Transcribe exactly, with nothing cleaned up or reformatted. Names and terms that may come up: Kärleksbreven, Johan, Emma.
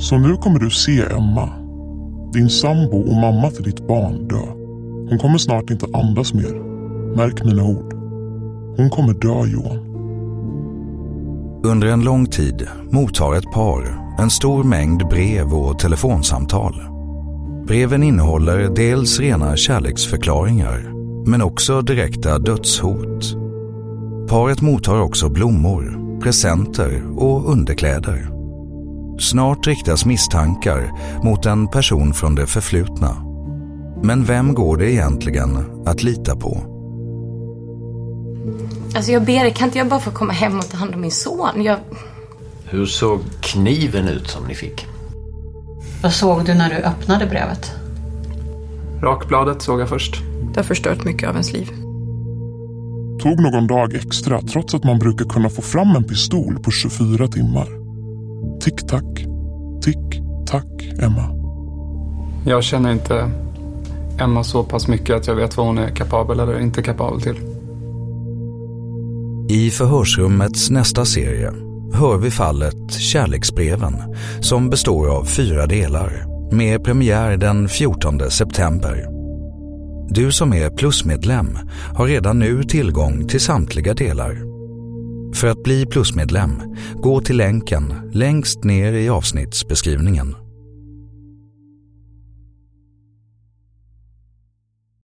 Så nu kommer du se Emma, din sambo och mamma till ditt barn, dö. Hon kommer snart inte andas mer. Märk mina ord. Hon kommer dö, Johan. Under en lång tid mottar ett par en stor mängd brev och telefonsamtal. Breven innehåller dels rena kärleksförklaringar, men också direkta dödshot. Paret mottar också blommor, presenter och underkläder. Snart riktas misstankar mot en person från det förflutna. Men vem går det egentligen att lita på? Alltså jag ber, kan inte jag bara få komma hem och ta hand om min son? Jag... Hur såg kniven ut som ni fick? Vad såg du när du öppnade brevet? Rakbladet såg jag först. Det har förstört mycket av ens liv. Tog någon dag extra trots att man brukar kunna få fram en pistol på tjugofyra timmar. Tick-tack, tick-tack, Emma. Jag känner inte Emma så pass mycket att jag vet vad hon är kapabel eller inte kapabel till. I förhörsrummets nästa serie hör vi fallet Kärleksbreven, som består av fyra delar, med premiär den fjortonde september. Du som är plusmedlem har redan nu tillgång till samtliga delar. För att bli plusmedlem, gå till länken längst ner i avsnittsbeskrivningen.